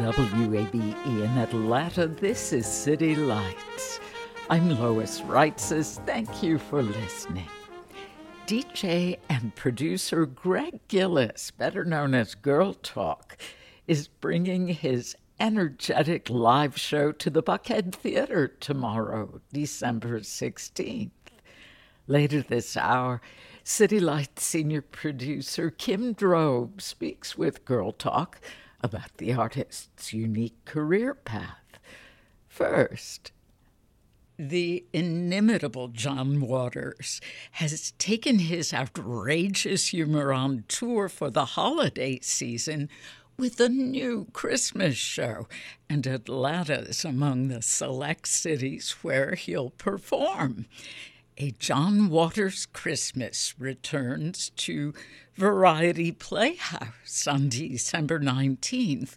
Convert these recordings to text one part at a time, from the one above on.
WABE in Atlanta, this is City Lights. I'm Lois Reitzes. Thank you for listening. DJ and producer Greg Gillis, better known as Girl Talk, is bringing his energetic live show to the Buckhead Theater tomorrow, December 16th. Later this hour, City Lights senior producer Kim Drobe speaks with Girl Talk about the artist's unique career path. First, the inimitable John Waters has taken his outrageous humor on tour for the holiday season with a new Christmas show, and Atlanta is among the select cities where he'll perform. A John Waters Christmas returns to Variety Playhouse on December 19th,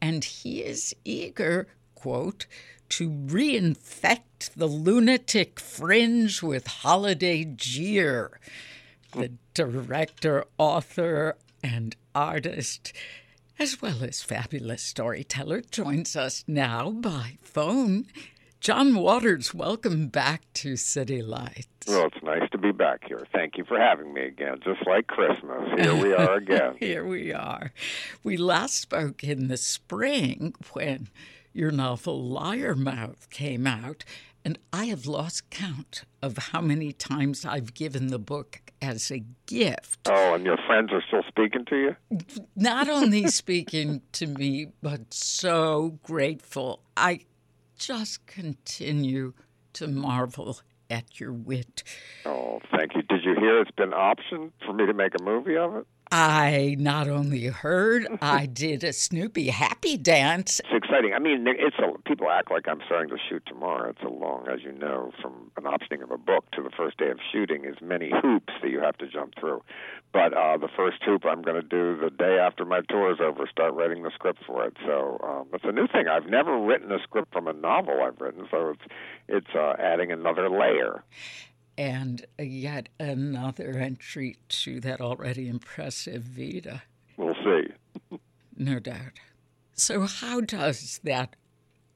and he is eager, quote, to reinfect the lunatic fringe with holiday cheer. The director, author, and artist, as well as fabulous storyteller, joins us now by phone. John Waters, welcome back to City Lights. Well, it's nice to be back here. Thank you for having me again. Just like Christmas, here we are again. Here we are. We last spoke in the spring when your novel Liar Mouth came out, and I have lost count of how many times I've given the book as a gift. Oh, and your friends are still speaking to you? Not only speaking to me, but so grateful. I just continue to marvel at your wit. Oh, thank you. Did you hear it's been optioned for me to make a movie of it? I not only heard, I did a Snoopy happy dance. It's exciting. I mean, people act like I'm starting to shoot tomorrow. It's a long, as you know, from an optioning of a book to the first day of shooting is many hoops that you have to jump through. But the first hoop I'm going to do the day after my tour is over, start writing the script for it. So it's a new thing. I've never written a script from a novel I've written, so it's adding another layer. And yet another entry to that already impressive vita. We'll see. No doubt. So how does that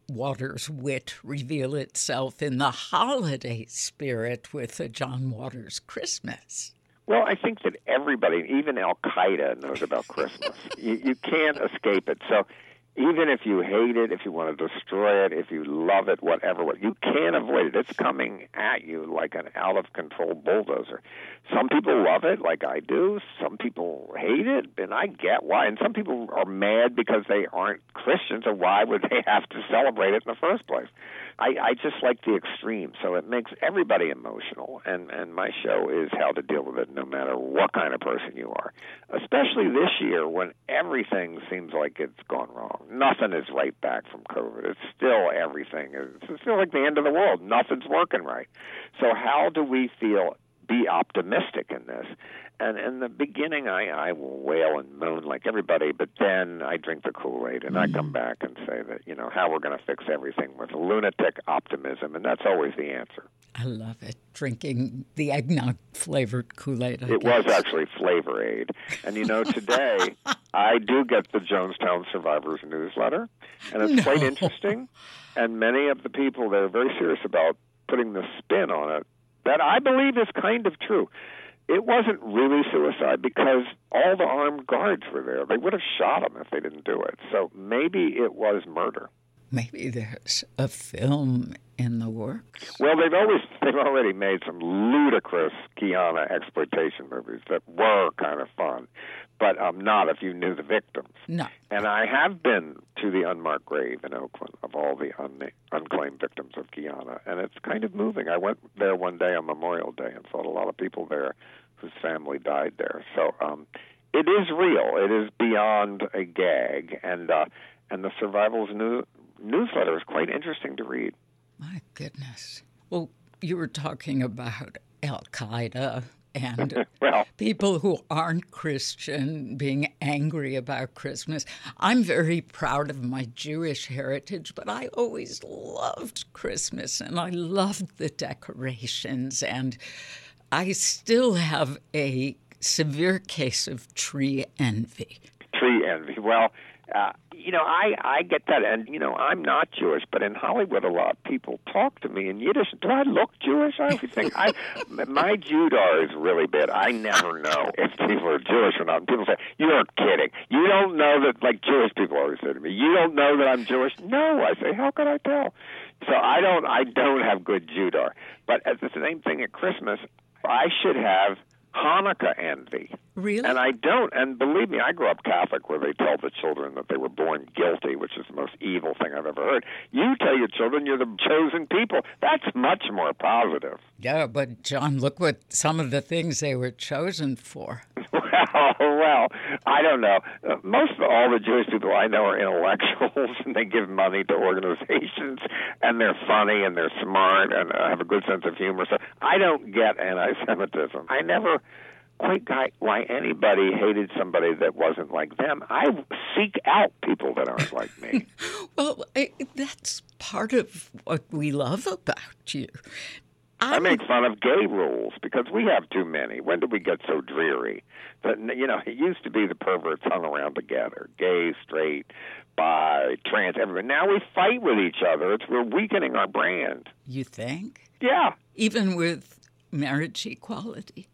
Waters wit reveal itself in the holiday spirit with a John Waters Christmas? Well, I think that everybody, even Al-Qaeda, knows about Christmas. You can't escape it. So even if you hate it, if you want to destroy it, if you love it, whatever, you can't avoid it. It's coming at you like an out-of-control bulldozer. Some people love it, like I do. Some people hate it, and I get why. And some people are mad because they aren't Christians, or why would they have to celebrate it in the first place? I just like the extreme, so it makes everybody emotional. And my show is how to deal with it no matter what kind of person you are, especially this year when everything seems like it's gone wrong. Nothing is right back from COVID. It's still everything. It's still like the end of the world. Nothing's working right. So how do we be optimistic in this? And in the beginning, I will wail and moan like everybody, but then I drink the Kool-Aid and I come back and say that, you know, how we're going to fix everything with lunatic optimism, and that's always the answer. I love it. Drinking the eggnog-flavored Kool-Aid, I guess. Was actually Flavor Aid. And, you know, today I do get the Jonestown Survivors newsletter, and it's quite interesting. And many of the people, they're very serious about putting the spin on it that I believe is kind of true. It wasn't really suicide because all the armed guards were there. They would have shot him if they didn't do it. So maybe it was murder. Maybe there's a film in the works. Well, they've already made some ludicrous Guyana exploitation movies that were kind of fun, but not if you knew the victims. No. And I have been to the unmarked grave in Oakland of all the unclaimed victims of Guyana, and it's kind of moving. I went there one day on Memorial Day and saw a lot of people there whose family died there. So it is real. It is beyond a gag, and the survivals knew. Newsletter is quite interesting to read. My goodness. Well, you were talking about Al-Qaeda and well, people who aren't Christian being angry about Christmas. I'm very proud of my Jewish heritage, but I always loved Christmas, and I loved the decorations, and I still have a severe case of tree envy. Tree envy. Well, I get that, and, I'm not Jewish, but in Hollywood a lot of people talk to me in Yiddish. Do I look Jewish? I always think, my Judar is really bad. I never know if people are Jewish or not. People say, you're kidding. You don't know that, like Jewish people always say to me, you don't know that I'm Jewish? No, I say, how could I tell? So I don't have good Judar. But it's the same thing at Christmas. I should have Hanukkah envy. Really? And I don't. And believe me, I grew up Catholic where they tell the children that they were born guilty, which is the most evil thing I've ever heard. You tell your children you're the chosen people. That's much more positive. Yeah, but John, look what some of the things they were chosen for. Well, I don't know. Most of all the Jewish people I know are intellectuals, and they give money to organizations, and they're funny, and they're smart, and have a good sense of humor. So I don't get anti-Semitism. I never quite got why anybody hated somebody that wasn't like them. I seek out people that aren't like me. Well, that's part of what we love about you. I make fun of gay rules because we have too many. When did we get so dreary? But, it used to be the perverts hung around together, gay, straight, bi, trans, everyone. Now we fight with each other. We're weakening our brand. You think? Yeah. Even with marriage equality?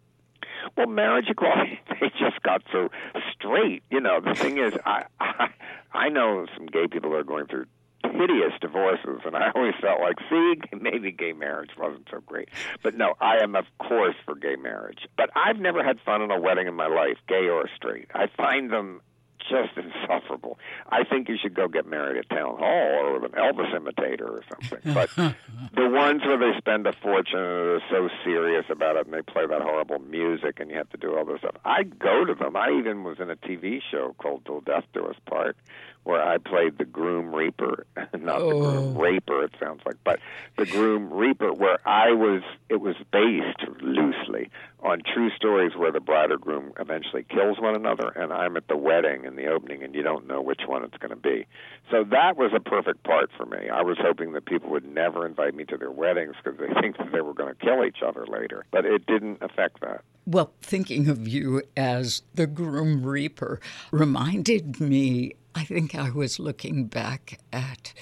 Well, marriage equality, they just got so straight. The thing is, I know some gay people that are going through hideous divorces, and I always felt like, see, maybe gay marriage wasn't so great. But no, I am, of course, for gay marriage. But I've never had fun in a wedding in my life, gay or straight. I find them just insufferable. I think you should go get married at Town Hall or with an Elvis imitator or something. But the ones where they spend a fortune and they're so serious about it and they play that horrible music and you have to do all this stuff, I go to them. I even was in a TV show called Till Death Do Us Part where I played the Groom Reaper, not the Groom Raper, it sounds like, but the Groom Reaper, where it was based loosely on true stories where the bride or groom eventually kills one another, and I'm at the wedding in the opening, and you don't know which one it's going to be. So that was a perfect part for me. I was hoping that people would never invite me to their weddings because they think that they were going to kill each other later, but it didn't affect that. Well, thinking of you as the Groom Reaper reminded me, I think I was looking back at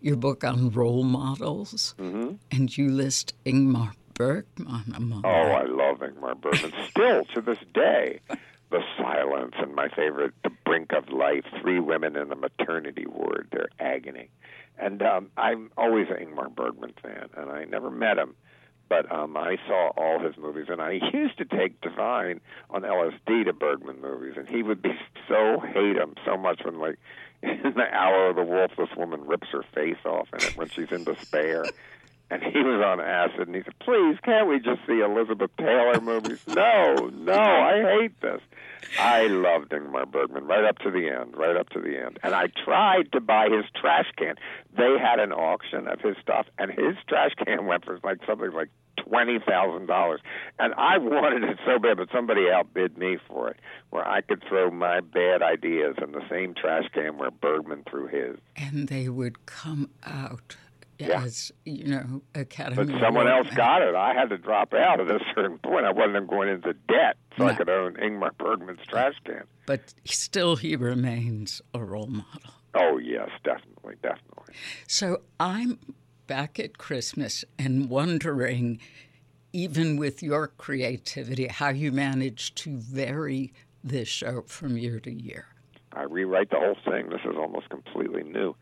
your book on role models, and you list Ingmar Bergman among them. Oh, I love Ingmar Bergman. Still, to this day, The Silence and my favorite, The Brink of Life, Three Women in the Maternity Ward, Their Agony. And I'm always an Ingmar Bergman fan, and I never met him. But I saw all his movies, and I used to take Divine on LSD to Bergman movies, and he would hate him so much when, like, in The Hour of the Wolf, this woman rips her face off in it when she's in despair. And he was on acid, and he said, please, can't we just see Elizabeth Taylor movies? No, I hate this. I loved Ingmar Bergman right up to the end. And I tried to buy his trash can. They had an auction of his stuff, and his trash can went for something like $20,000. And I wanted it so bad, but somebody outbid me for it, where I could throw my bad ideas in the same trash can where Bergman threw his. And they would come out. Yes, yeah. Academy. But someone else got it. I had to drop out at a certain point. I wasn't going into debt so I could own Ingmar Bergman's trash can. But still he remains a role model. Oh, yes, definitely. So I'm back at Christmas and wondering, even with your creativity, how you manage to vary this show from year to year. I rewrite the whole thing. This is almost completely new.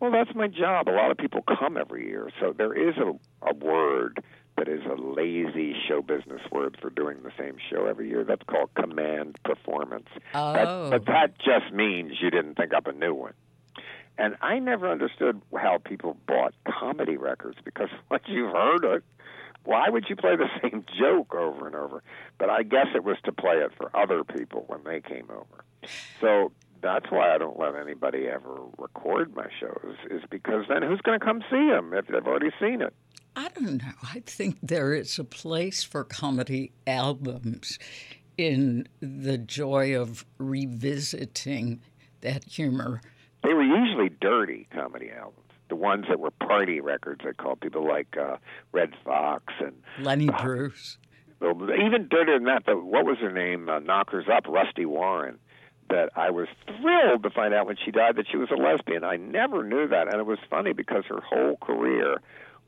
Well, that's my job. A lot of people come every year. So there is a word that is a lazy show business word for doing the same show every year. That's called command performance. Oh. But that just means you didn't think up a new one. And I never understood how people bought comedy records, because once you've heard it, why would you play the same joke over and over? But I guess it was to play it for other people when they came over. So that's why I don't let anybody ever record my shows, is because then who's going to come see them if they've already seen it? I don't know. I think there is a place for comedy albums in the joy of revisiting that humor. They were usually dirty comedy albums. The ones that were party records, I call people like Red Fox and Lenny Bruce. Even dirtier than that, what was her name? Knockers Up, Rusty Warren. That I was thrilled to find out when she died that she was a lesbian. I never knew that, and it was funny because her whole career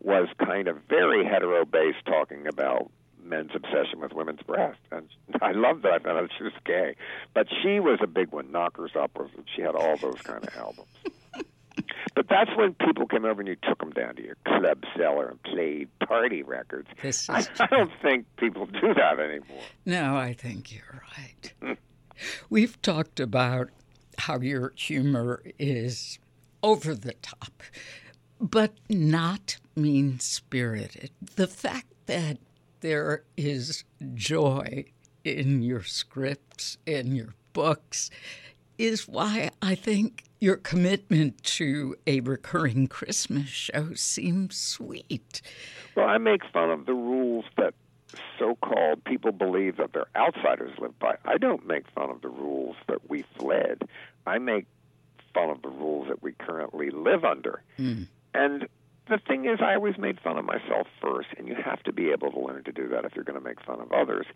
was kind of very hetero-based, talking about men's obsession with women's breasts. And I loved that. I found out she was gay. But she was a big one. Knockers Up. She had all those kind of albums. But that's when people came over and you took them down to your club cellar and played party records. I don't think people do that anymore. No, I think you're right. We've talked about how your humor is over the top, but not mean-spirited. The fact that there is joy in your scripts, in your books, is why I think your commitment to a recurring Christmas show seems sweet. Well, I make fun of the rules that so-called people believe that their outsiders live by. I don't make fun of the rules that we fled. I make fun of the rules that we currently live under. Mm. And the thing is, I always made fun of myself first, and you have to be able to learn to do that if you're going to make fun of others.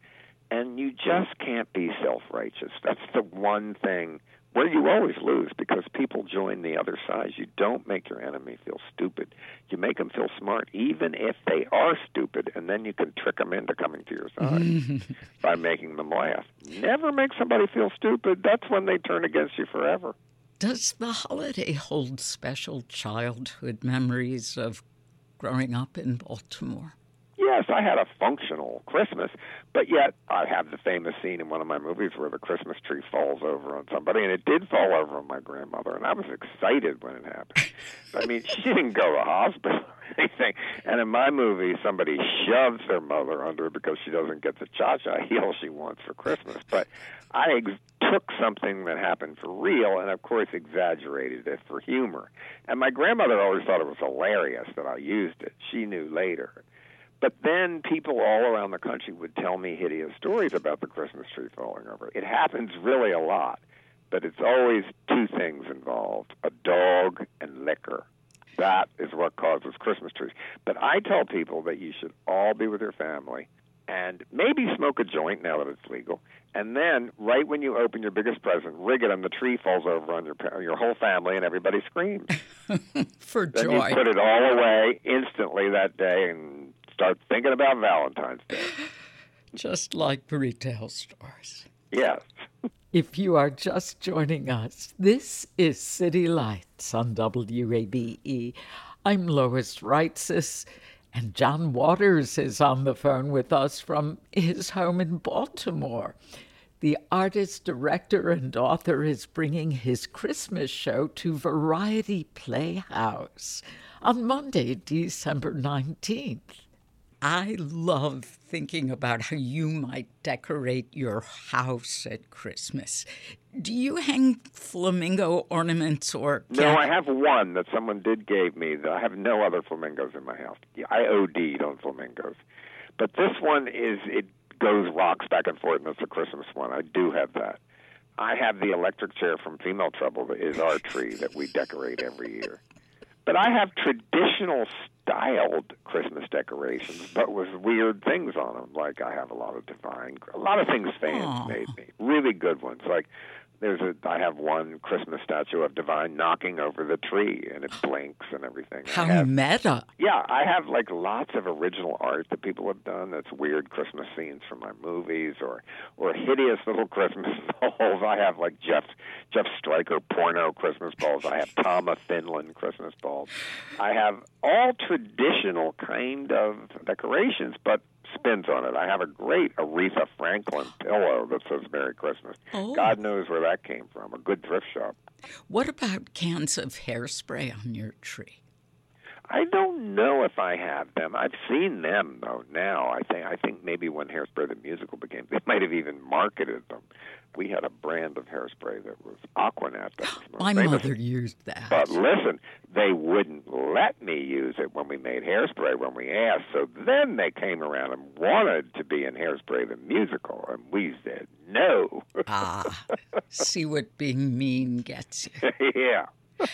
And you just can't be self-righteous. That's the one thing where you always lose, because people join the other side. You don't make your enemy feel stupid. You make them feel smart, even if they are stupid, and then you can trick them into coming to your side by making them laugh. Never make somebody feel stupid. That's when they turn against you forever. Does the holiday hold special childhood memories of growing up in Baltimore? Yes, I had a functional Christmas, but yet I have the famous scene in one of my movies where the Christmas tree falls over on somebody, and it did fall over on my grandmother, and I was excited when it happened. I mean, she didn't go to the hospital or anything. And in my movie, somebody shoves their mother under because she doesn't get the cha-cha heel she wants for Christmas. But I took something that happened for real and, of course, exaggerated it for humor. And my grandmother always thought it was hilarious that I used it. She knew later. But then people all around the country would tell me hideous stories about the Christmas tree falling over. It happens really a lot, but it's always two things involved, a dog and liquor. That is what causes Christmas trees. But I tell people that you should all be with your family and maybe smoke a joint now that it's legal. And then right when you open your biggest present, rig it, and the tree falls over on your whole family and everybody screams. For joy. Then you put it all away instantly that day and start thinking about Valentine's Day. Just like the retail stores. Yes. If you are just joining us, this is City Lights on WABE. I'm Lois Reitzis, and John Waters is on the phone with us from his home in Baltimore. The artist, director, and author is bringing his Christmas show to Variety Playhouse on Monday, December 19th. I love thinking about how you might decorate your house at Christmas. Do you hang flamingo ornaments or... No, I have one that someone gave me. I have no other flamingos in my house. I OD'd on flamingos. But this one it goes rocks back and forth, and it's a Christmas one. I do have that. I have the electric chair from Female Trouble that is our tree that we decorate every year. But I have traditional styled Christmas decorations, but with weird things on them. Like I have a lot of Divine, a lot of things fans made me. Really good ones. Like I have one Christmas statue of Divine knocking over the tree, and it blinks and everything. How meta. Yeah, I have like lots of original art that people have done that's weird Christmas scenes from my movies or hideous little Christmas balls. I have like Jeff Stryker porno Christmas balls. I have Tom of Finland Christmas balls. I have all traditional kind of decorations, but spins on it. I have a great Aretha Franklin pillow that says Merry Christmas. Oh. God knows where that came from, a good thrift shop. What about cans of hairspray on your tree? I don't know if I have them. I've seen them, though, now. I think maybe when Hairspray the Musical became, they might have even marketed them. We had a brand of hairspray that was Aquanet. That was my mother used that. But listen, they wouldn't let me use it when we made Hairspray, when we asked. So then they came around and wanted to be in Hairspray the Musical, and we said no. See what being mean gets you. Yeah.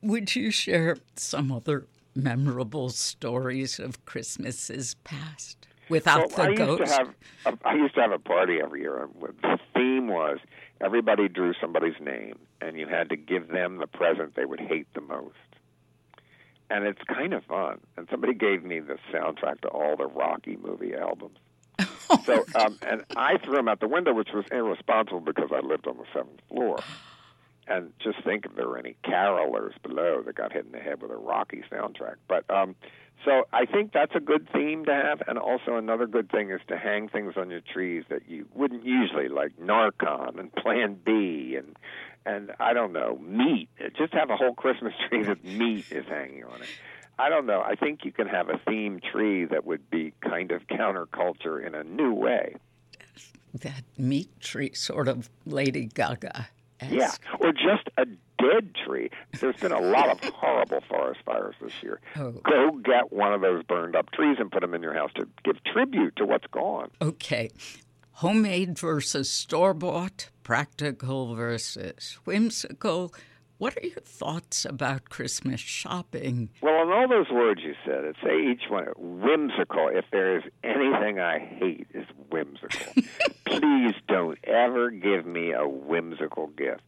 Would you share some other memorable stories of Christmases past without the ghost? I used to have a party every year, and the theme was everybody drew somebody's name, and you had to give them the present they would hate the most. And it's kind of fun. And somebody gave me the soundtrack to all the Rocky movie albums. So, and I threw them out the window, which was irresponsible because I lived on the 7th floor. And just think if there were any carolers below that got hit in the head with a Rocky soundtrack. But so I think that's a good theme to have. And also another good thing is to hang things on your trees that you wouldn't usually, like Narcan and Plan B and I don't know, meat. Just have a whole Christmas tree with meat is hanging on it. I don't know. I think you can have a theme tree that would be kind of counterculture in a new way. That meat tree, sort of Lady Gaga. Yeah, or just a dead tree. There's been a lot of horrible forest fires this year. Oh. Go get one of those burned up trees and put them in your house to give tribute to what's gone. Okay. Homemade versus store-bought, practical versus whimsical. What are your thoughts about Christmas shopping? Well, on all those words you said, I'd say each one, whimsical. If there is anything I hate, it's whimsical. Please don't ever give me a whimsical gift.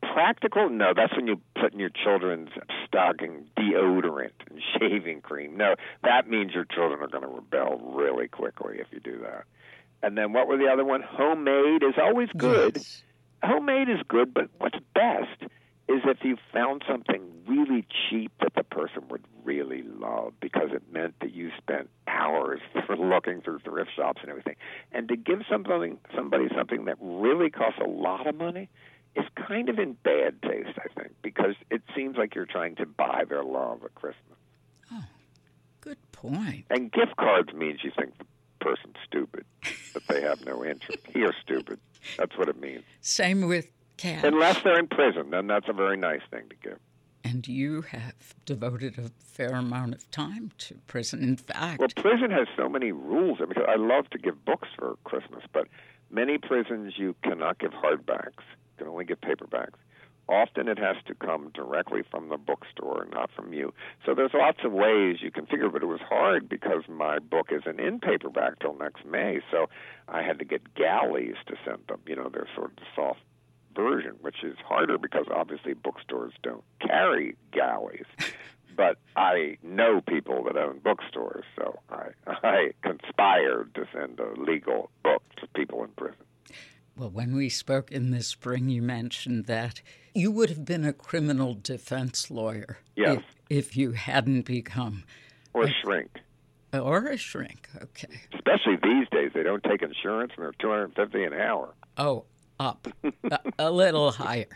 Practical? No, that's when you put in your children's stocking deodorant and shaving cream. No, that means your children are going to rebel really quickly if you do that. And then what were the other one? Homemade is always good. Yes. Homemade is good, but what's best is if you found something really cheap that the person would really love because it meant that you spent hours looking through thrift shops and everything. And to give somebody something that really costs a lot of money is kind of in bad taste, I think, because it seems like you're trying to buy their love at Christmas. Oh, good point. And gift cards means you think the person's stupid, but they have no interest. You're stupid. That's what it means. Same with cash. Unless they're in prison, then that's a very nice thing to give. And you have devoted a fair amount of time to prison, in fact. Well, prison has so many rules. I mean, I love to give books for Christmas, but many prisons you cannot give hardbacks. You can only give paperbacks. Often it has to come directly from the bookstore, not from you. So there's lots of ways you can figure, but it was hard because my book isn't in paperback till next May, so I had to get galleys to send them. You know, they're sort of soft version, which is harder because obviously bookstores don't carry galleys. But I know people that own bookstores, so I conspired to send a legal book to people in prison. Well, when we spoke in the spring, you mentioned that you would have been a criminal defense lawyer. Yes. If you hadn't become... Or a shrink, okay. Especially these days. They don't take insurance, and they're $250 an hour. Oh, up, a little higher.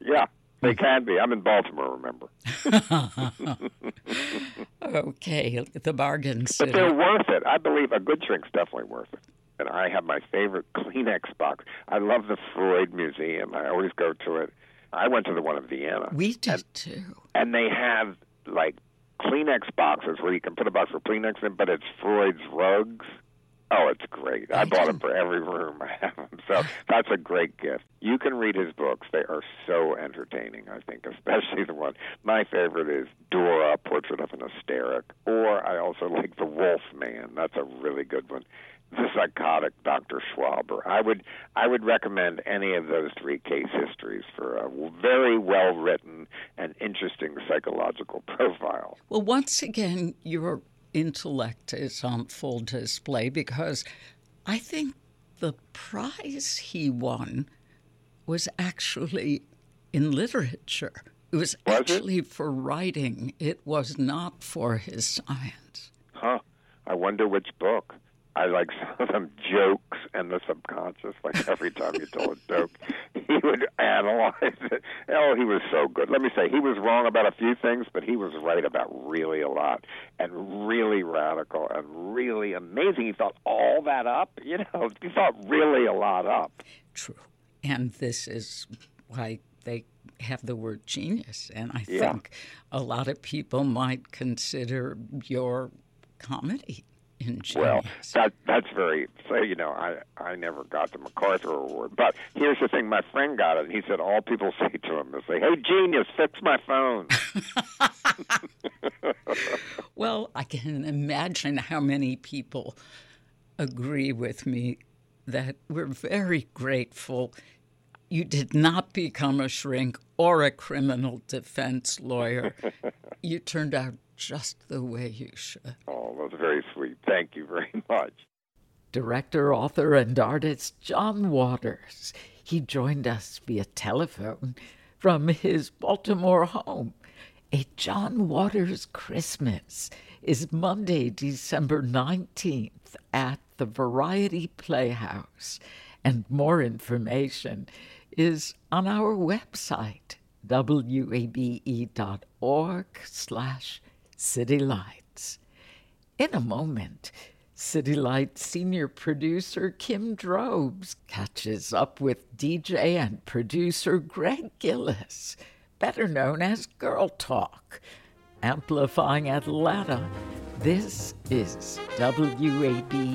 Yeah, they can be. I'm in Baltimore, remember. Okay, the bargains. But they're worth it. I believe a good shrink's definitely worth it. And I have my favorite Kleenex box. I love the Freud Museum. I always go to it. I went to the one in Vienna. We did, too. And they have, like, Kleenex boxes where you can put a box for Kleenex in, but it's Freud's rugs. Oh, it's great. I bought them for every room I have them. So that's a great gift. You can read his books. They are so entertaining, I think, especially the one. My favorite is Dora, Portrait of an Hysteric, or I also like The Wolf Man. That's a really good one. the psychotic Dr. Schwaber. I would recommend any of those three case histories for a very well-written and interesting psychological profile. Well, once again, your intellect is on full display, because I think the prize he won was actually in literature. It was actually for writing. It was not for his science. Huh. I wonder which book. I like some of them, jokes and the subconscious. Like every time you told a joke, he would analyze it. Oh, he was so good. Let me say, he was wrong about a few things, but he was right about really a lot, and really radical and really amazing. He thought all that up. You know, he thought really a lot up. True. And this is why they have the word genius. And I think a lot of people might consider your comedy ingenious. Well, that's very, so, you know, I never got the MacArthur Award. But here's the thing, my friend got it, and he said all people say to him is, hey, genius, fix my phone. Well, I can imagine how many people agree with me that we're very grateful you did not become a shrink or a criminal defense lawyer. You turned out just the way you should. Oh, that's very sweet. Thank you very much. Director, author, and artist John Waters. He joined us via telephone from his Baltimore home. A John Waters Christmas is Monday, December 19th at the Variety Playhouse. And more information is on our website, wabe.org/citylights. In a moment, City Lights senior producer Kim Drobes catches up with DJ and producer Greg Gillis, better known as Girl Talk. Amplifying Atlanta, this is WABE.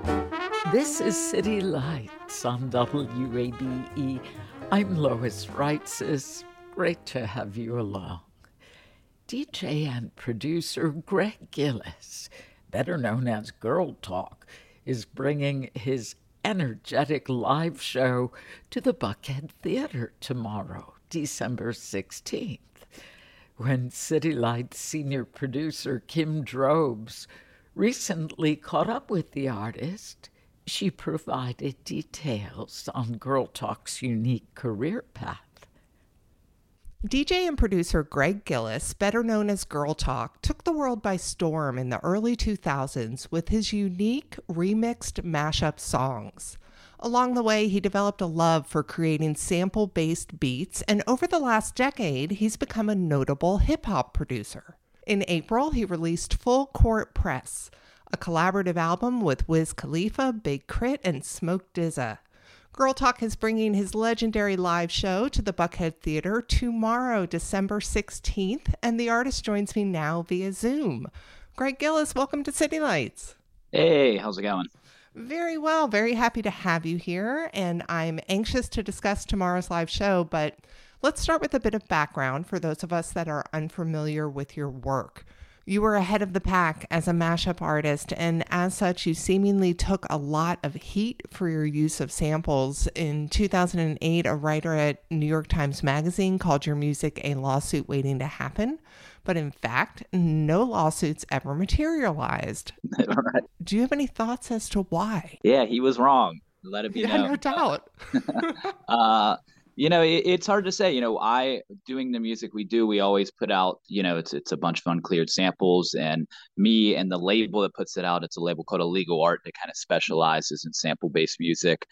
This is City Lights on WABE. I'm Lois Reitzes. Great to have you along. DJ and producer Greg Gillis, better known as Girl Talk, is bringing his energetic live show to the Buckhead Theater tomorrow, December 16th, when City Lights senior producer Kim Drobes recently caught up with the artist. She provided details on Girl Talk's unique career path. DJ and producer Greg Gillis, better known as Girl Talk, took the world by storm in the early 2000s with his unique remixed mashup songs. Along the way, he developed a love for creating sample-based beats, and over the last decade, he's become a notable hip-hop producer. In April, he released Full Court Press, a collaborative album with Wiz Khalifa, Big K.R.I.T., and Smoke DZA. Girl Talk is bringing his legendary live show to the Buckhead Theater tomorrow, December 16th, and the artist joins me now via Zoom. Greg Gillis, welcome to City Lights. Hey, how's it going? Very well. Very happy to have you here, and I'm anxious to discuss tomorrow's live show, but let's start with a bit of background for those of us that are unfamiliar with your work. You were ahead of the pack as a mashup artist, and as such, you seemingly took a lot of heat for your use of samples. In 2008, a writer at New York Times Magazine called your music a lawsuit waiting to happen. but in fact, no lawsuits ever materialized. Right. Do you have any thoughts as to why? Yeah, he was wrong. Let it be known. Yeah, no doubt. You know, it's hard to say. You know, doing the music we do, we always put out, you know, it's a bunch of uncleared samples, and me and the label that puts it out, it's a label called Illegal Art that kind of specializes in sample-based music.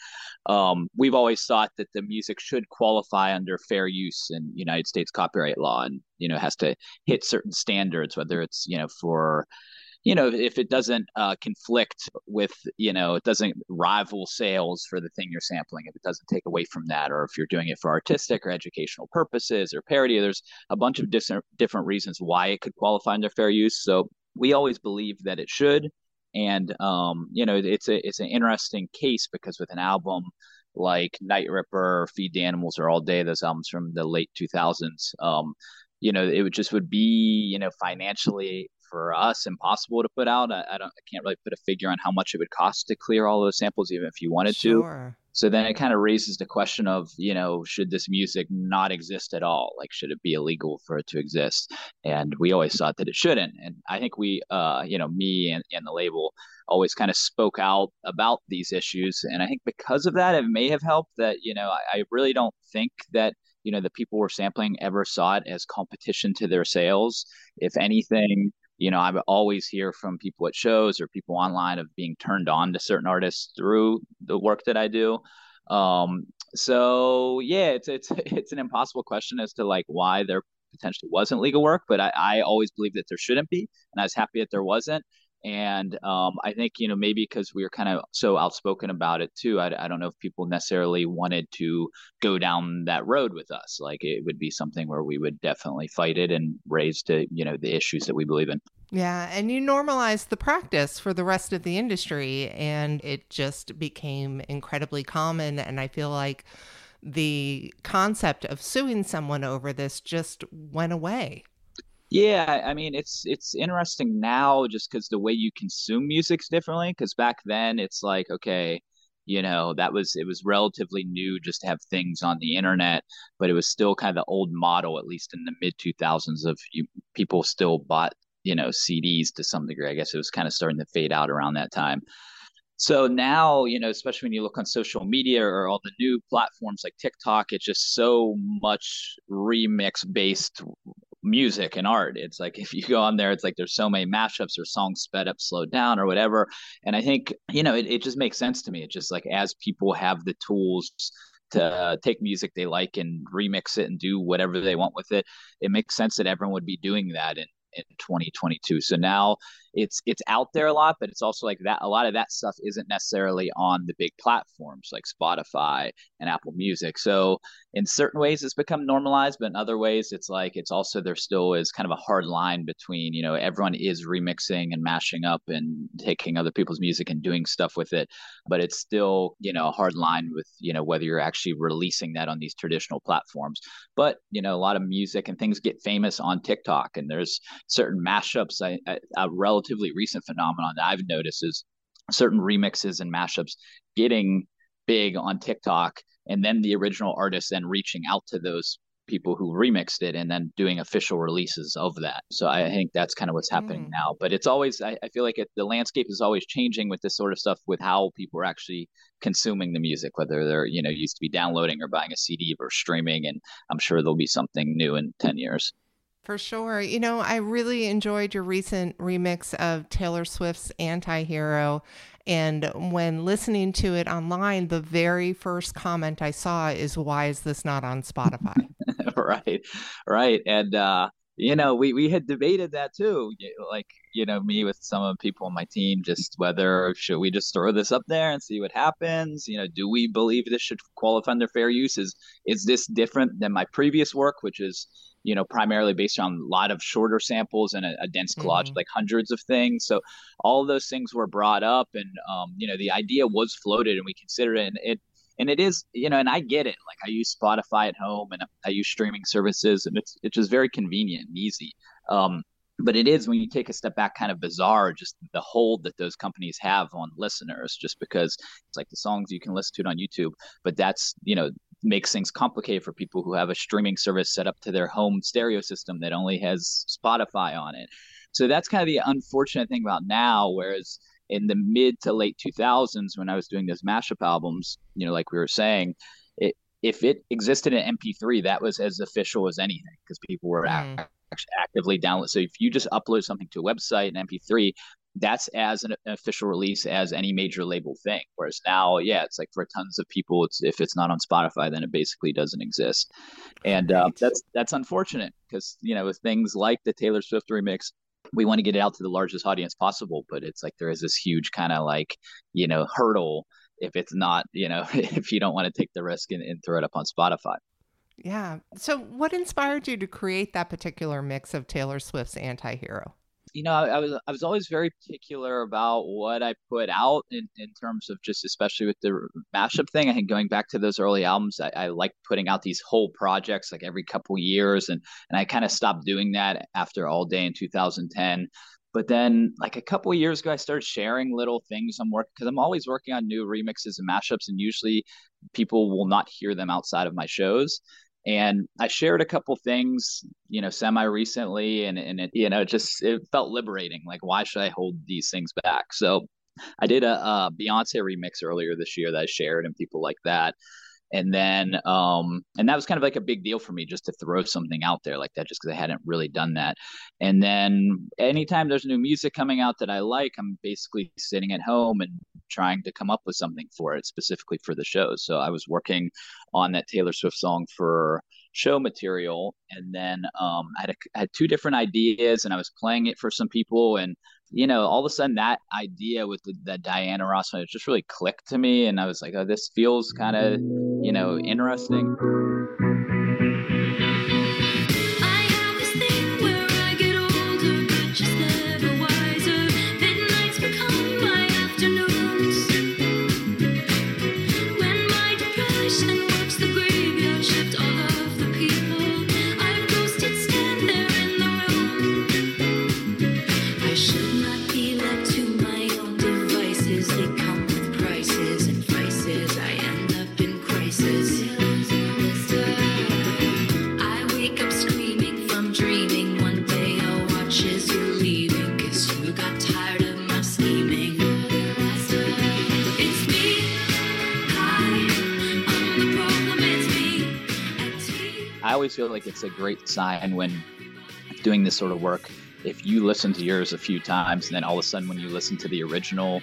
We've always thought that the music should qualify under fair use in United States copyright law, and, you know, has to hit certain standards, whether it's, you know, for... you know, if it doesn't conflict with, you know, it doesn't rival sales for the thing you're sampling, if it doesn't take away from that, or if you're doing it for artistic or educational purposes or parody, there's a bunch of different reasons why it could qualify under fair use. So we always believe that it should. And, you know, it's an interesting case because with an album like Night Ripper, Feed the Animals, or All Day, those albums from the late 2000s, you know, it would be, you know, financially for us impossible to put out. I can't really put a figure on how much it would cost to clear all those samples, even if you wanted to. So then it kind of raises the question of, you know, should this music not exist at all? Like, should it be illegal for it to exist? And we always thought that it shouldn't. And I think we, you know, me and the label always kind of spoke out about these issues. And I think because of that, it may have helped that, you know, I really don't think that, you know, the people we're sampling ever saw it as competition to their sales. If anything, you know, I always hear from people at shows or people online of being turned on to certain artists through the work that I do. So yeah, it's an impossible question as to like why there potentially wasn't legal work, but I always believed that there shouldn't be, and I was happy that there wasn't. And I think, you know, maybe because we were kind of so outspoken about it too, I don't know if people necessarily wanted to go down that road with us. Like, it would be something where we would definitely fight it and raise to, you know, the issues that we believe in. Yeah. And you normalized the practice for the rest of the industry, and it just became incredibly common. And I feel like the concept of suing someone over this just went away. Yeah, I mean, it's interesting now just because the way you consume music's differently, because back then it's like, okay, you know, it was relatively new just to have things on the internet, but it was still kind of the old model, at least in the mid 2000s, of people still bought, you know, CDs to some degree. I guess it was kind of starting to fade out around that time. So now, you know, especially when you look on social media or all the new platforms like TikTok, it's just so much remix based music and art. It's like, if you go on there, it's like there's so many mashups or songs sped up, slowed down, or whatever. And I think, you know, it just makes sense to me. It's just like, as people have the tools to take music they like and remix it and do whatever they want with it, it makes sense that everyone would be doing that in 2022. So now it's out there a lot, but it's also like that a lot of that stuff isn't necessarily on the big platforms like Spotify and Apple Music. So in certain ways it's become normalized, but in other ways it's like, it's also, there still is kind of a hard line between, you know, everyone is remixing and mashing up and taking other people's music and doing stuff with it, but it's still, you know, a hard line with, you know, whether you're actually releasing that on these traditional platforms. But, you know, a lot of music and things get famous on TikTok, and there's certain mashups. A relatively recent phenomenon that I've noticed is certain remixes and mashups getting big on TikTok, and then the original artist then reaching out to those people who remixed it and then doing official releases of that. So I think that's kind of what's happening now. But it's always, I feel like the landscape is always changing with this sort of stuff, with how people are actually consuming the music, whether they're, you know, used to be downloading or buying a CD or streaming. And I'm sure there'll be something new in 10 years. For sure. You know, I really enjoyed your recent remix of Taylor Swift's Anti-Hero. And when listening to it online, the very first comment I saw is, why is this not on Spotify? Right. Right. And, you know, we had debated that too, like, you know, me with some of the people on my team, just whether should we just throw this up there and see what happens? You know, do we believe this should qualify under fair use? Is this different than my previous work, which is, you know, primarily based on a lot of shorter samples and a dense collage, like hundreds of things. So all of those things were brought up, and, you know, the idea was floated and we considered it, and it is, you know, and I get it. Like, I use Spotify at home and I use streaming services, and it's just very convenient and easy. But it is, when you take a step back, kind of bizarre, just the hold that those companies have on listeners, just because it's like the songs you can listen to it on YouTube, but that's, you know, makes things complicated for people who have a streaming service set up to their home stereo system that only has Spotify on it. So that's kind of the unfortunate thing about now, whereas in the mid to late 2000s, when I was doing those mashup albums, you know, like we were saying, it, if it existed in MP3, that was as official as anything because people were actively downloading. So if you just upload something to a website in MP3, that's as an official release as any major label thing. Whereas now, yeah, it's like for tons of people, it's, if it's not on Spotify, then it basically doesn't exist. And that's unfortunate because, you know, with things like the Taylor Swift remix, we want to get it out to the largest audience possible, but it's like there is this huge kind of like, you know, hurdle if it's not, you know, if you don't want to take the risk and throw it up on Spotify. Yeah. So what inspired you to create that particular mix of Taylor Swift's Antihero? You know, I was always very particular about what I put out in terms of just, especially with the mashup thing. I think going back to those early albums, I liked putting out these whole projects like every couple years. And I kind of stopped doing that after All Day in 2010. But then like a couple of years ago, I started sharing little things I'm working, because I'm always working on new remixes and mashups. And usually people will not hear them outside of my shows. And I shared a couple things, you know, semi-recently, and it, you know, it felt liberating. Like, why should I hold these things back? So I did a Beyonce remix earlier this year that I shared and people like that. And then, and that was kind of like a big deal for me just to throw something out there like that, just because I hadn't really done that. And then anytime there's new music coming out that I like, I'm basically sitting at home and trying to come up with something for it, specifically for the show. So I was working on that Taylor Swift song for show material. And then I had two different ideas and I was playing it for some people. And, you know, all of a sudden that idea with the Diana Ross, it just really clicked to me. And I was like, oh, this feels kind of, you know, interesting. I always feel like it's a great sign when doing this sort of work, if you listen to yours a few times and then all of a sudden when you listen to the original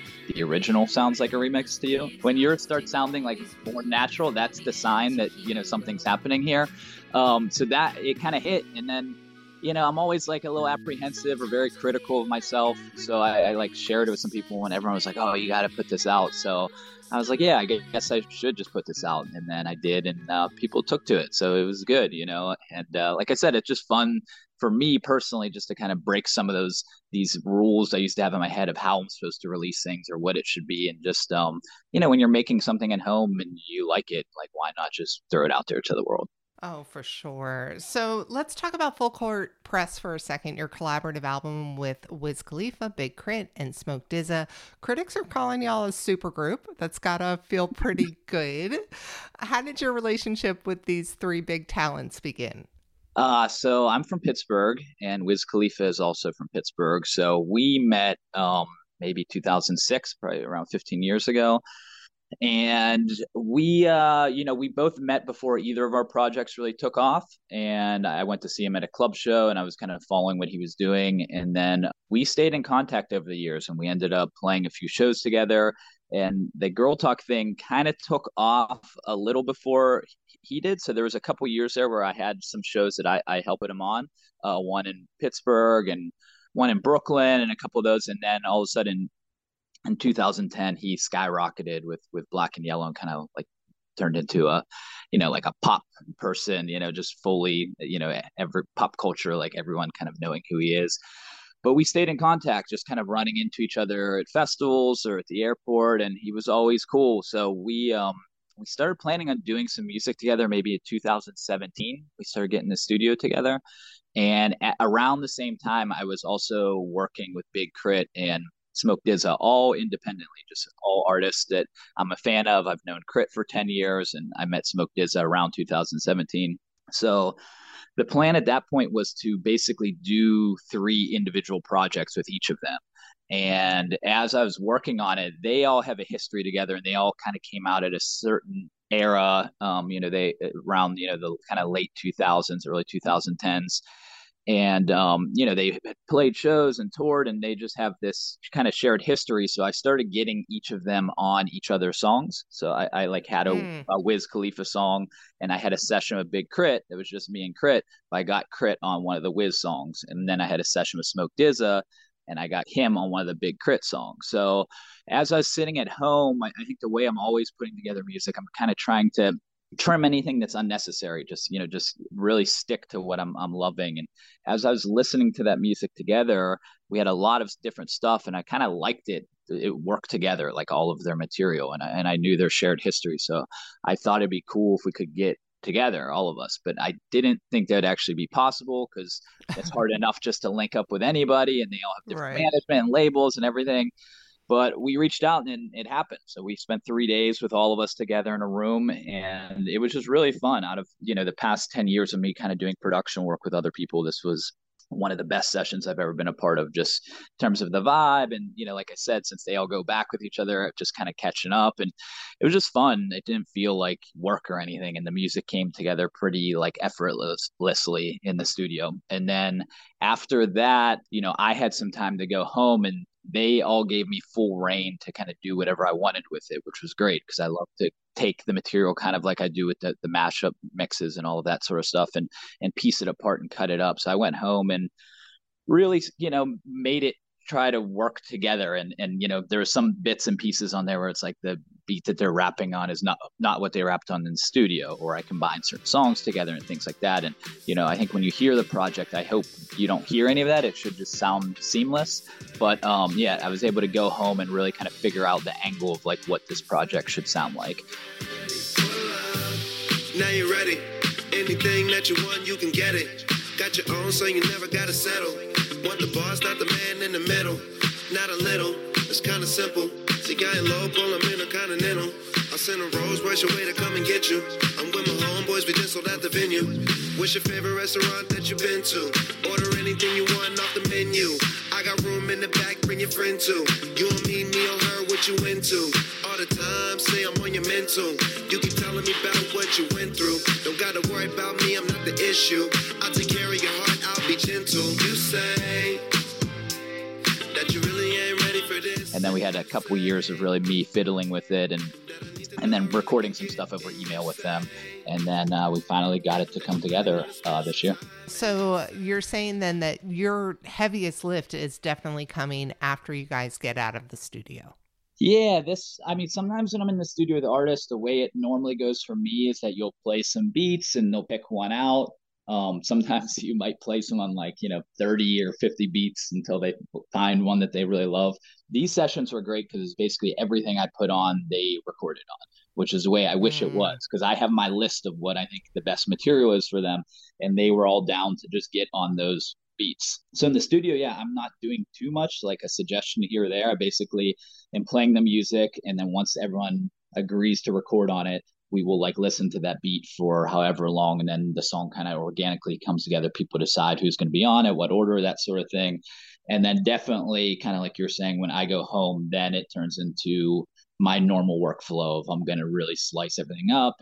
sounds like a remix to you. When yours starts sounding like more natural, that's the sign that, you know, something's happening here. So that it kind of hit. And then, you know, I'm always like a little apprehensive or very critical of myself. So I like shared it with some people when everyone was like, oh, you got to put this out. So I was like, yeah, I guess I should just put this out. And then I did, and people took to it. So it was good, you know. And like I said, it's just fun for me personally just to kind of break some of these rules I used to have in my head of how I'm supposed to release things or what it should be. And just, you know, when you're making something at home and you like it, like why not just throw it out there to the world? Oh, for sure. So let's talk about Full Court Press for a second, your collaborative album with Wiz Khalifa, Big K.R.I.T., and Smoke DZA. Critics are calling y'all a supergroup. That's got to feel pretty good. How did your relationship with these three big talents begin? So I'm from Pittsburgh, and Wiz Khalifa is also from Pittsburgh. So we met maybe 2006, probably around 15 years ago. And we, you know, we both met before either of our projects really took off. And I went to see him at a club show and I was kind of following what he was doing. And then we stayed in contact over the years and we ended up playing a few shows together. And the Girl Talk thing kind of took off a little before he did. So there was a couple years there where I had some shows that I helped him on, one in Pittsburgh and one in Brooklyn and a couple of those. And then all of a sudden, in 2010, he skyrocketed with Black and Yellow and kind of like turned into a, you know, like a pop person, you know, just fully, you know, every pop culture, like everyone kind of knowing who he is. But we stayed in contact, just kind of running into each other at festivals or at the airport. And he was always cool. So we started planning on doing some music together, maybe in 2017. We started getting the studio together. And around the same time, I was also working with Big K.R.I.T. and Smoke DZA, all independently, just all artists that I'm a fan of. I've known K.R.I.T. for 10 years and I met Smoke DZA around 2017. So the plan at that point was to basically do 3 individual projects with each of them. And as I was working on it, they all have a history together and they all kind of came out at a certain era, they around, the kind of late 2000s, early 2010s. And, they played shows and toured and they just have this kind of shared history. So I started getting each of them on each other's songs. So I like had a Wiz Khalifa song and I had a session with Big K.R.I.T. It was just me and K.R.I.T. But I got K.R.I.T. on one of the Wiz songs. And then I had a session with Smoke DZA and I got him on one of the Big K.R.I.T. songs. So as I was sitting at home, I think the way I'm always putting together music, I'm kind of trying to trim anything that's unnecessary, just really stick to what I'm loving. And as I was listening to that music together, we had a lot of different stuff and I kind of liked it. It worked together, like all of their material, and I knew their shared history. So I thought it'd be cool if we could get together, all of us, but I didn't think that'd actually be possible because it's hard enough just to link up with anybody and they all have different management and labels and everything. But we reached out and it happened. So we spent 3 days with all of us together in a room and it was just really fun. Out of, the past 10 years of me kind of doing production work with other people, this was one of the best sessions I've ever been a part of, just in terms of the vibe. And, like I said, since they all go back with each other, just kind of catching up, and it was just fun. It didn't feel like work or anything. And the music came together pretty like effortlessly in the studio. And then after that, I had some time to go home, and they all gave me full reign to kind of do whatever I wanted with it, which was great because I love to take the material kind of like I do with the mashup mixes and all of that sort of stuff and piece it apart and cut it up. So I went home and really, made it try to work together. And there were some bits and pieces on there where it's like the beat that they're rapping on is not what they rapped on in the studio, or I combine certain songs together and things like that. And, I think when you hear the project, I hope you don't hear any of that. It should just sound seamless. But I was able to go home and really kind of figure out the angle of like what this project should sound like. Now you're ready. Anything that you want, you can get it. Got your own, so you never gotta settle. Want the boss, not the man in the middle. Not a little, it's kind of simple. See, guy in local, I'm in a continental. I'll send a Rolls Royce away to come and get you. I'm with my homeboys, we just sold out the venue. What's your favorite restaurant that you've been to? Order anything you want off the menu. I got room in the back, bring your friend too. You and me, me or her, what you into? All the time, say I'm on your mental. You keep telling me about what you went through. Don't gotta worry about me, I'm not the issue. I'll take care of your heart, I'll be gentle. You say that you really ain't ready for this. And then we had a couple years of really me fiddling with it and then recording some stuff over email with them. And then we finally got it to come together this year. So you're saying then that your heaviest lift is definitely coming after you guys get out of the studio. Yeah, sometimes when I'm in the studio with the artist, the way it normally goes for me is that you'll play some beats and they'll pick one out. Sometimes you might place them on 30 or 50 beats until they find one that they really love. These sessions were great because basically everything I put on, they recorded on, which is the way I wish it was, because I have my list of what I think the best material is for them. And they were all down to just get on those beats. So in the studio, I'm not doing too much, like a suggestion here or there. I basically am playing the music. And then once everyone agrees to record on it, we will listen to that beat for however long. And then the song kind of organically comes together. People decide who's going to be on it, what order, that sort of thing. And then definitely kind of like you're saying, when I go home, then it turns into my normal workflow of I'm going to really slice everything up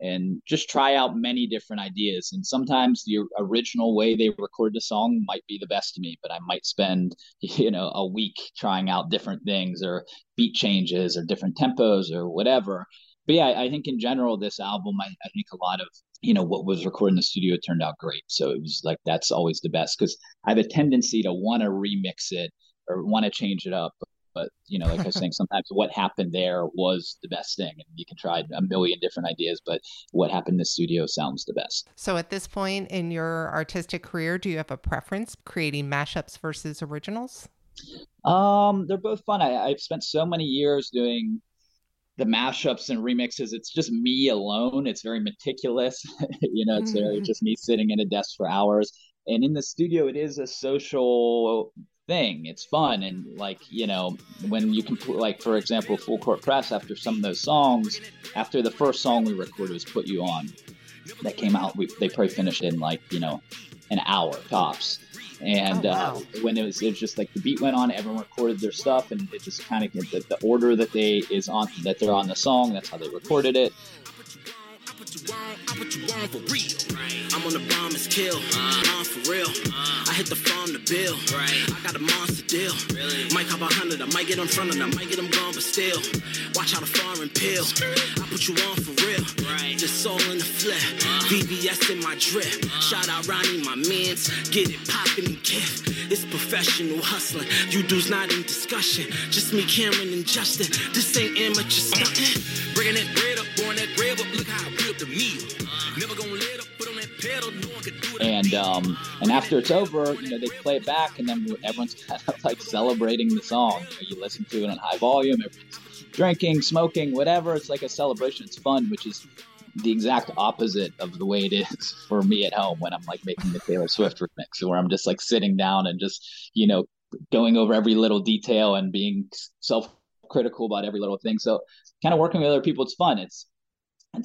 and just try out many different ideas. And sometimes the original way they record the song might be the best to me, but I might spend, a week trying out different things or beat changes or different tempos or whatever. But I think in general, this album, I think a lot of, what was recorded in the studio turned out great. So it was like, that's always the best, because I have a tendency to want to remix it or want to change it up. But, like I was saying, sometimes what happened there was the best thing. And you can try a million different ideas, but what happened in the studio sounds the best. So at this point in your artistic career, do you have a preference creating mashups versus originals? They're both fun. I've spent so many years doing the mashups and remixes. It's just me alone. It's very meticulous. It's very just me sitting at a desk for hours. And in the studio, it is a social thing. It's fun. And like, you know, when you can, like, for example, Full Court Press, after some of those songs, after the first song we recorded was Put You On, that came out, they probably finished in like, you know, an hour tops. And when it was just like the beat went on, everyone recorded their stuff, and it just kind of the order that they're on the song, that's how they recorded it. I'm on the bomb, it's kill. On for real. I hit the farm to bill. I got a monster deal. Might cop 100, I might get in front of them, I might get them gone, but still. Watch out the foreign pill. I put you on for real. Just soul in the flip. VBS in my drip. Shout out Ronnie, my mans. Get it poppin' and gift. It's professional hustling. You dudes not in discussion. Just me, Cameron, and Justin. This ain't amateur stuntin'. Bringing that bread up, pouring that bread up. Look how I built the meal. And after it's over, you know, they play it back, and then everyone's kind of like celebrating the song. You listen to it on high volume, everyone's drinking, smoking, whatever. It's like a celebration. It's fun, which is the exact opposite of the way it is for me at home when I'm like making the Taylor Swift remix, where I'm just like sitting down and just, you know, going over every little detail and being self-critical about every little thing. So kind of working with other people, it's fun. It's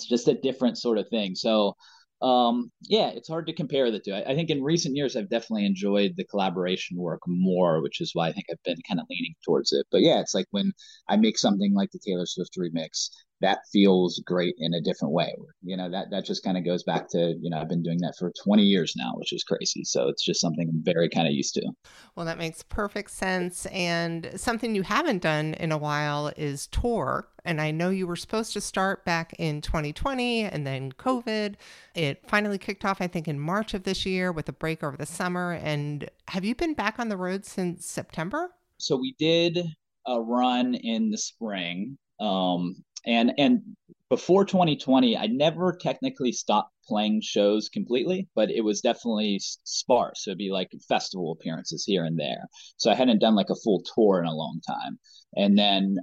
just a different sort of thing. So, yeah, it's hard to compare the two. I think in recent years, I've definitely enjoyed the collaboration work more, which is why I think I've been kind of leaning towards it. But yeah, it's like when I make something like the Taylor Swift remix, that feels great in a different way. You know, that just kind of goes back to, you know, I've been doing that for 20 years now, which is crazy. So it's just something I'm very kind of used to. Well, that makes perfect sense. And something you haven't done in a while is tour. And I know you were supposed to start back in 2020 and then COVID. It finally kicked off, I think, in March of this year with a break over the summer. And have you been back on the road since September? So we did a run in the spring. And before 2020, I never technically stopped playing shows completely, but it was definitely sparse. So it'd be like festival appearances here and there. So I hadn't done like a full tour in a long time. And then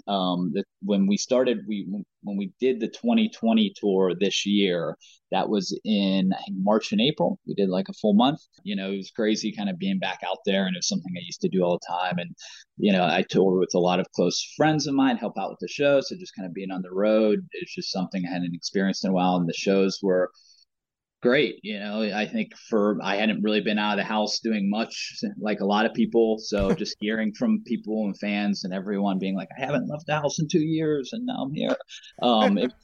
when we did the 2020 tour this year, that was in, I think, March and April. We did like a full month. You know, it was crazy kind of being back out there, and it was something I used to do all the time. And, you know, I toured with a lot of close friends of mine, help out with the show. So just kind of being on the road, it's just something I hadn't experienced in a while. And the shows were great. You know, I think I hadn't really been out of the house doing much like a lot of people. So just hearing from people and fans and everyone being like, I haven't left the house in 2 years and now I'm here.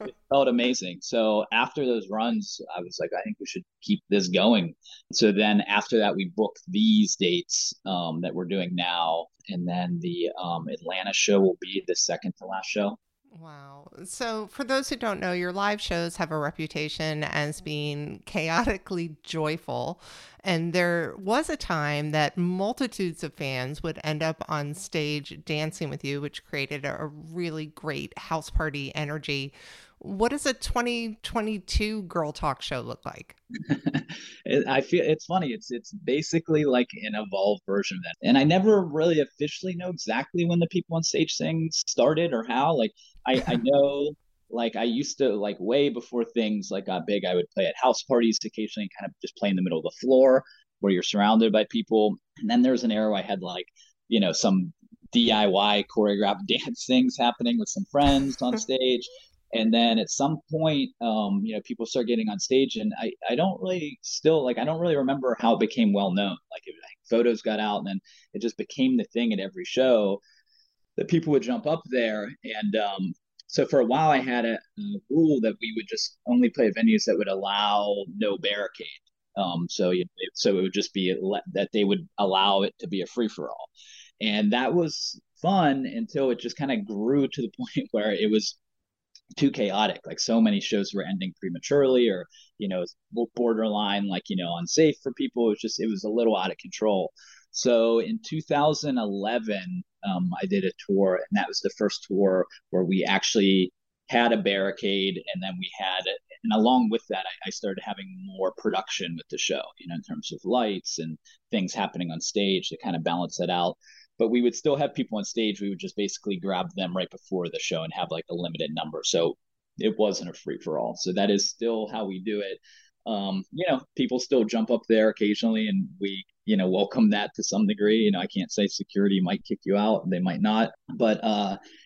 It felt amazing. So after those runs, I was like, I think we should keep this going. So then after that, we booked these dates that we're doing now. And then the Atlanta show will be the second to last show. Wow. So for those who don't know, your live shows have a reputation as being chaotically joyful. And there was a time that multitudes of fans would end up on stage dancing with you, which created a really great house party energy. What does a 2022 Girl Talk show look like? I feel it's funny. It's basically like an evolved version of that. And I never really officially know exactly when the people on stage thing started or how. Like I know, like I used to, like way before things like got big, I would play at house parties occasionally, kind of just play in the middle of the floor where you're surrounded by people. And then there was an era where I had like, you know, some DIY choreographed dance things happening with some friends on stage. And then at some point, you know, people start getting on stage, and I don't really remember how it became well known. Like, photos got out, and then it just became the thing at every show that people would jump up there. And so for a while, I had a rule that we would just only play venues that would allow no barricade. So it would just be that they would allow it to be a free for all, and that was fun until it just kind of grew to the point where it was too chaotic. Like so many shows were ending prematurely, or, you know, borderline, like, you know, unsafe for people. It was a little out of control. So in 2011, I did a tour, and that was the first tour where we actually had a barricade. And then and along with that, I started having more production with the show, you know, in terms of lights and things happening on stage to kind of balance that out. But we would still have people on stage. We would just basically grab them right before the show and have like a limited number. So it wasn't a free for all. So that is still how we do it. you know, people still jump up there occasionally, and we, you know, welcome that to some degree. You know, I can't say security might kick you out. They might not. But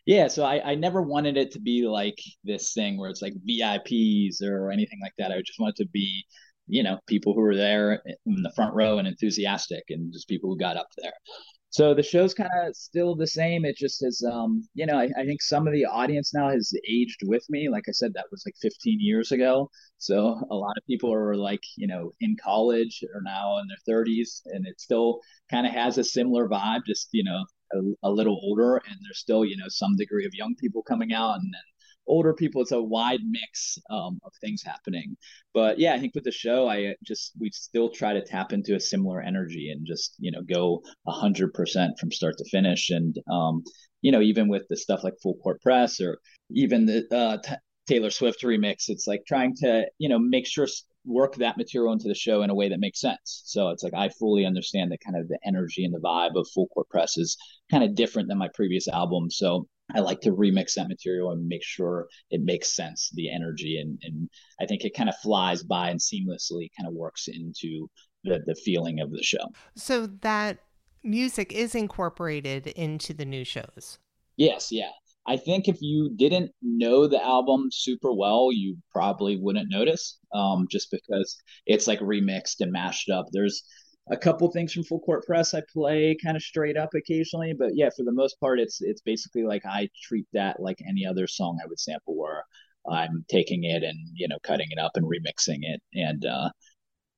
yeah, so I never wanted it to be like this thing where it's like VIPs or anything like that. I just wanted to be, you know, people who were there in the front row and enthusiastic, and just people who got up there. So the show's kind of still the same. It just is, you know, I think some of the audience now has aged with me. Like I said, that was like 15 years ago. So a lot of people are like, you know, in college or now in their 30s, and it still kind of has a similar vibe, just, you know, a little older. And there's still, you know, some degree of young people coming out, and then older people. It's a wide mix of things happening. But yeah, I think with the show, we still try to tap into a similar energy and just, you know, go 100% from start to finish. And, you know, even with the stuff like Full Court Press, or even the Taylor Swift remix, it's like trying to, you know, make sure work that material into the show in a way that makes sense. So it's like, I fully understand that kind of the energy and the vibe of Full Court Press is kind of different than my previous album. So I like to remix that material and make sure it makes sense, the energy. And I think it kind of flies by and seamlessly kind of works into the feeling of the show. So that music is incorporated into the new shows. Yes. Yeah. I think if you didn't know the album super well, you probably wouldn't notice, just because it's like remixed and mashed up. There's a couple things from Full Court Press I play kind of straight up occasionally, but yeah, for the most part, it's basically like I treat that like any other song I would sample, where I'm taking it and, you know, cutting it up and remixing it. And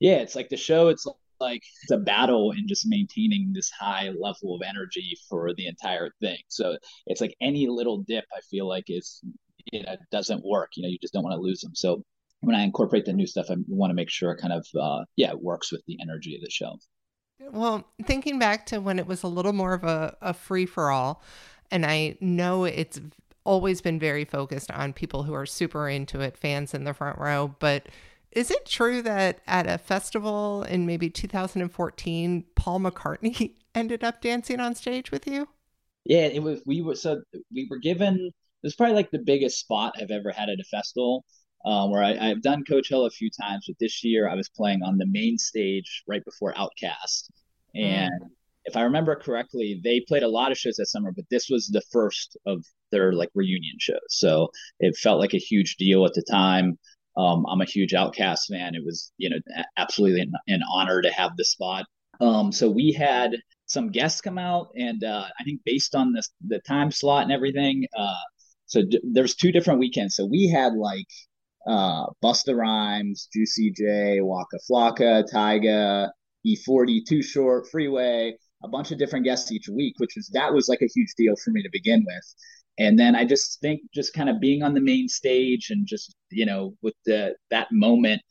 yeah, it's like the show, it's like it's a battle in just maintaining this high level of energy for the entire thing. So it's like any little dip, I feel like, is, you know, doesn't work. You know, you just don't want to lose them. So when I incorporate the new stuff, I want to make sure it kind of, yeah, it works with the energy of the show. Well, thinking back to when it was a little more of a free-for-all, and I know it's always been very focused on people who are super into it, fans in the front row, but is it true that at a festival in maybe 2014, Paul McCartney ended up dancing on stage with you? Yeah, it was. We were given, it was probably like the biggest spot I've ever had at a festival. Where I've done Coachella a few times, but this year I was playing on the main stage right before Outkast. And if I remember correctly, they played a lot of shows that summer, but this was the first of their like reunion shows. So it felt like a huge deal at the time. I'm a huge Outkast fan. It was, you know, absolutely an honor to have the spot. So we had some guests come out, and I think based on this, the time slot and everything. So there's two different weekends. So we had like, Busta Rhymes, Juicy J, Waka Flocka, Tyga, E40, Too Short, Freeway, a bunch of different guests each week, which was like a huge deal for me to begin with. And then I just think just kind of being on the main stage and just, you know, with that moment,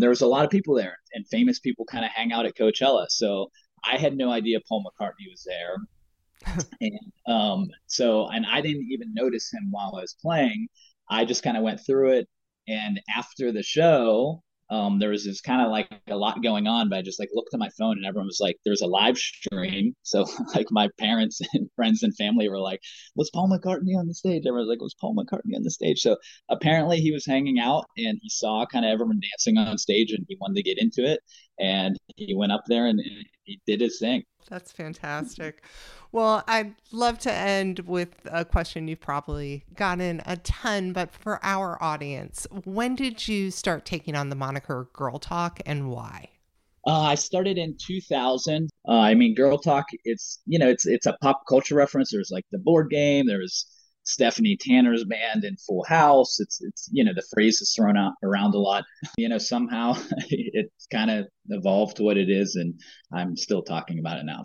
there was a lot of people there, and famous people kind of hang out at Coachella. So I had no idea Paul McCartney was there. And I didn't even notice him while I was playing. I just kind of went through it. And after the show, there was this kind of like a lot going on, but I just like looked at my phone, and everyone was like, there's a live stream. So like my parents and friends and family were like, was Paul McCartney on the stage? Everyone was like, was Paul McCartney on the stage? So apparently he was hanging out, and he saw kind of everyone dancing on stage, and he wanted to get into it. And he went up there and he did his thing. That's fantastic. Well, I'd love to end with a question you've probably gotten a ton, but for our audience, when did you start taking on the moniker Girl Talk, and why? I started in 2000. Girl Talk, it's, you know, it's a pop culture reference. There's like the board game. There's Stephanie Tanner's band in Full House. It's you know, the phrase is thrown out around a lot. You know, somehow it's kind of evolved to what it is, and I'm still talking about it now.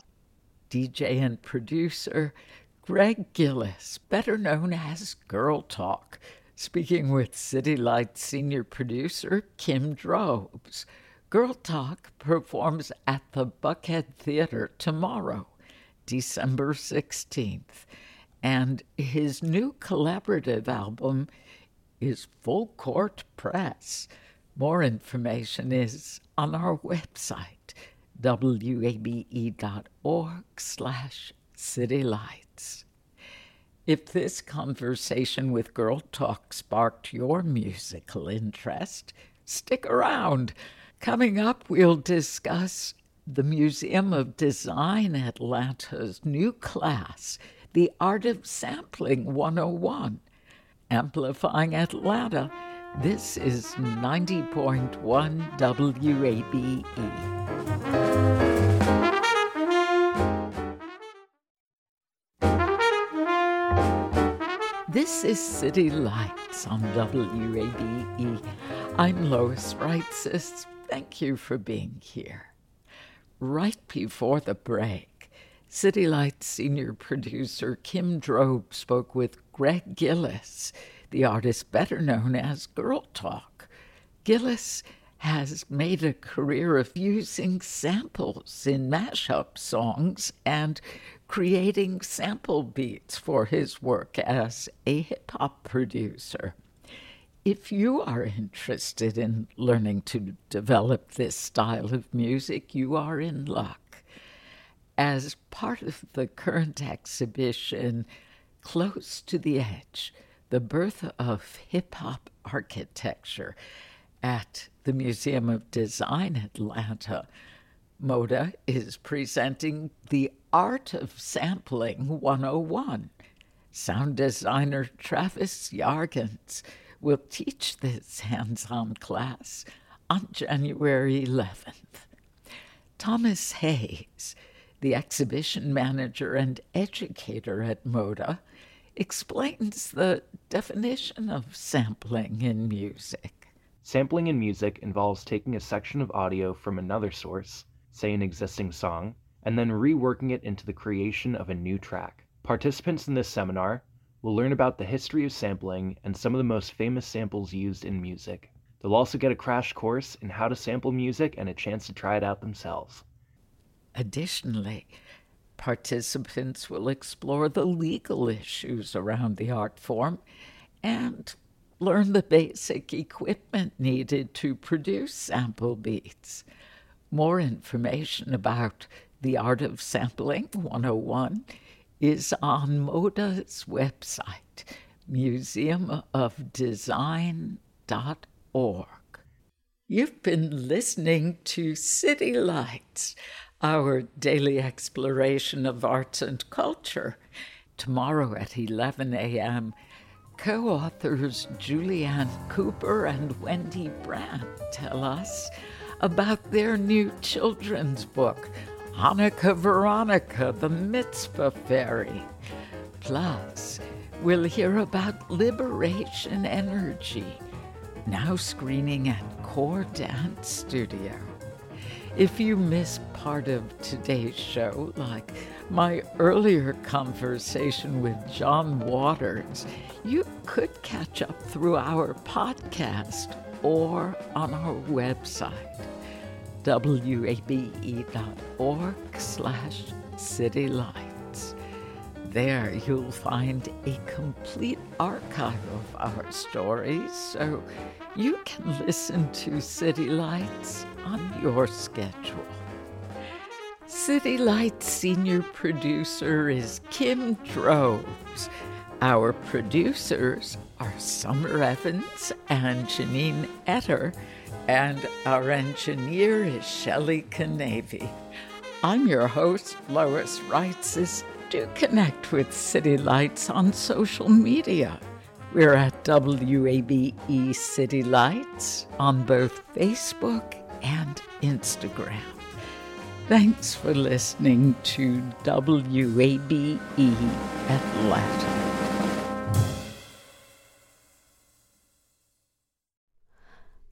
DJ and producer Greg Gillis, better known as Girl Talk, speaking with City Lights senior producer Kim Drobes. Girl Talk performs at the Buckhead Theater tomorrow, December 16th. And his new collaborative album is Full Court Press. More information is on our website, wabe.org/citylights. If this conversation with Girl Talk sparked your musical interest, Stick around. Coming up, we'll discuss the Museum of Design Atlanta's new class, The Art of Sampling 101. Amplifying Atlanta, this is 90.1 WABE. This is City Lights on WABE. I'm Lois Reitzis. Thank you for being here. Right before the break, City Lights senior producer Kim Drobe spoke with Greg Gillis, the artist better known as Girl Talk. Gillis has made a career of using samples in mashup songs and creating sample beats for his work as a hip-hop producer. If you are interested in learning to develop this style of music, you are in luck. As part of the current exhibition, Close to the Edge, The Birth of Hip-Hop Architecture, at the Museum of Design Atlanta, Moda is presenting The Art of Sampling 101. Sound designer Travis Yargans will teach this hands-on class on January 11th. Thomas Hayes, the exhibition manager and educator at Moda, explains the definition of sampling in music. Sampling in music involves taking a section of audio from another source, say an existing song, and then reworking it into the creation of a new track. Participants in this seminar will learn about the history of sampling and some of the most famous samples used in music. They'll also get a crash course in how to sample music and a chance to try it out themselves. Additionally, participants will explore the legal issues around the art form and learn the basic equipment needed to produce sample beats. More information about The Art of Sampling 101 is on Moda's website, museumofdesign.org. You've been listening to City Lights, our daily exploration of arts and culture. Tomorrow at 11 a.m., co-authors Julianne Cooper and Wendy Brandt tell us about their new children's book, Hanukkah Veronica, the Mitzvah Fairy. Plus, we'll hear about Liberation Energy, now screening at Core Dance Studio. If you miss part of today's show, like my earlier conversation with John Waters, you could catch up through our podcast or on our website, wabe.org/citylights. There you'll find a complete archive of our stories, so you can listen to City Lights on your schedule. City Lights senior producer is Kim Droves. Our producers are Summer Evans and Janine Etter, and our engineer is Shelley Canavy. I'm your host, Lois Reitzis. Do connect with City Lights on social media. We're at WABE City Lights on both Facebook and Instagram. Thanks for listening to WABE Atlanta.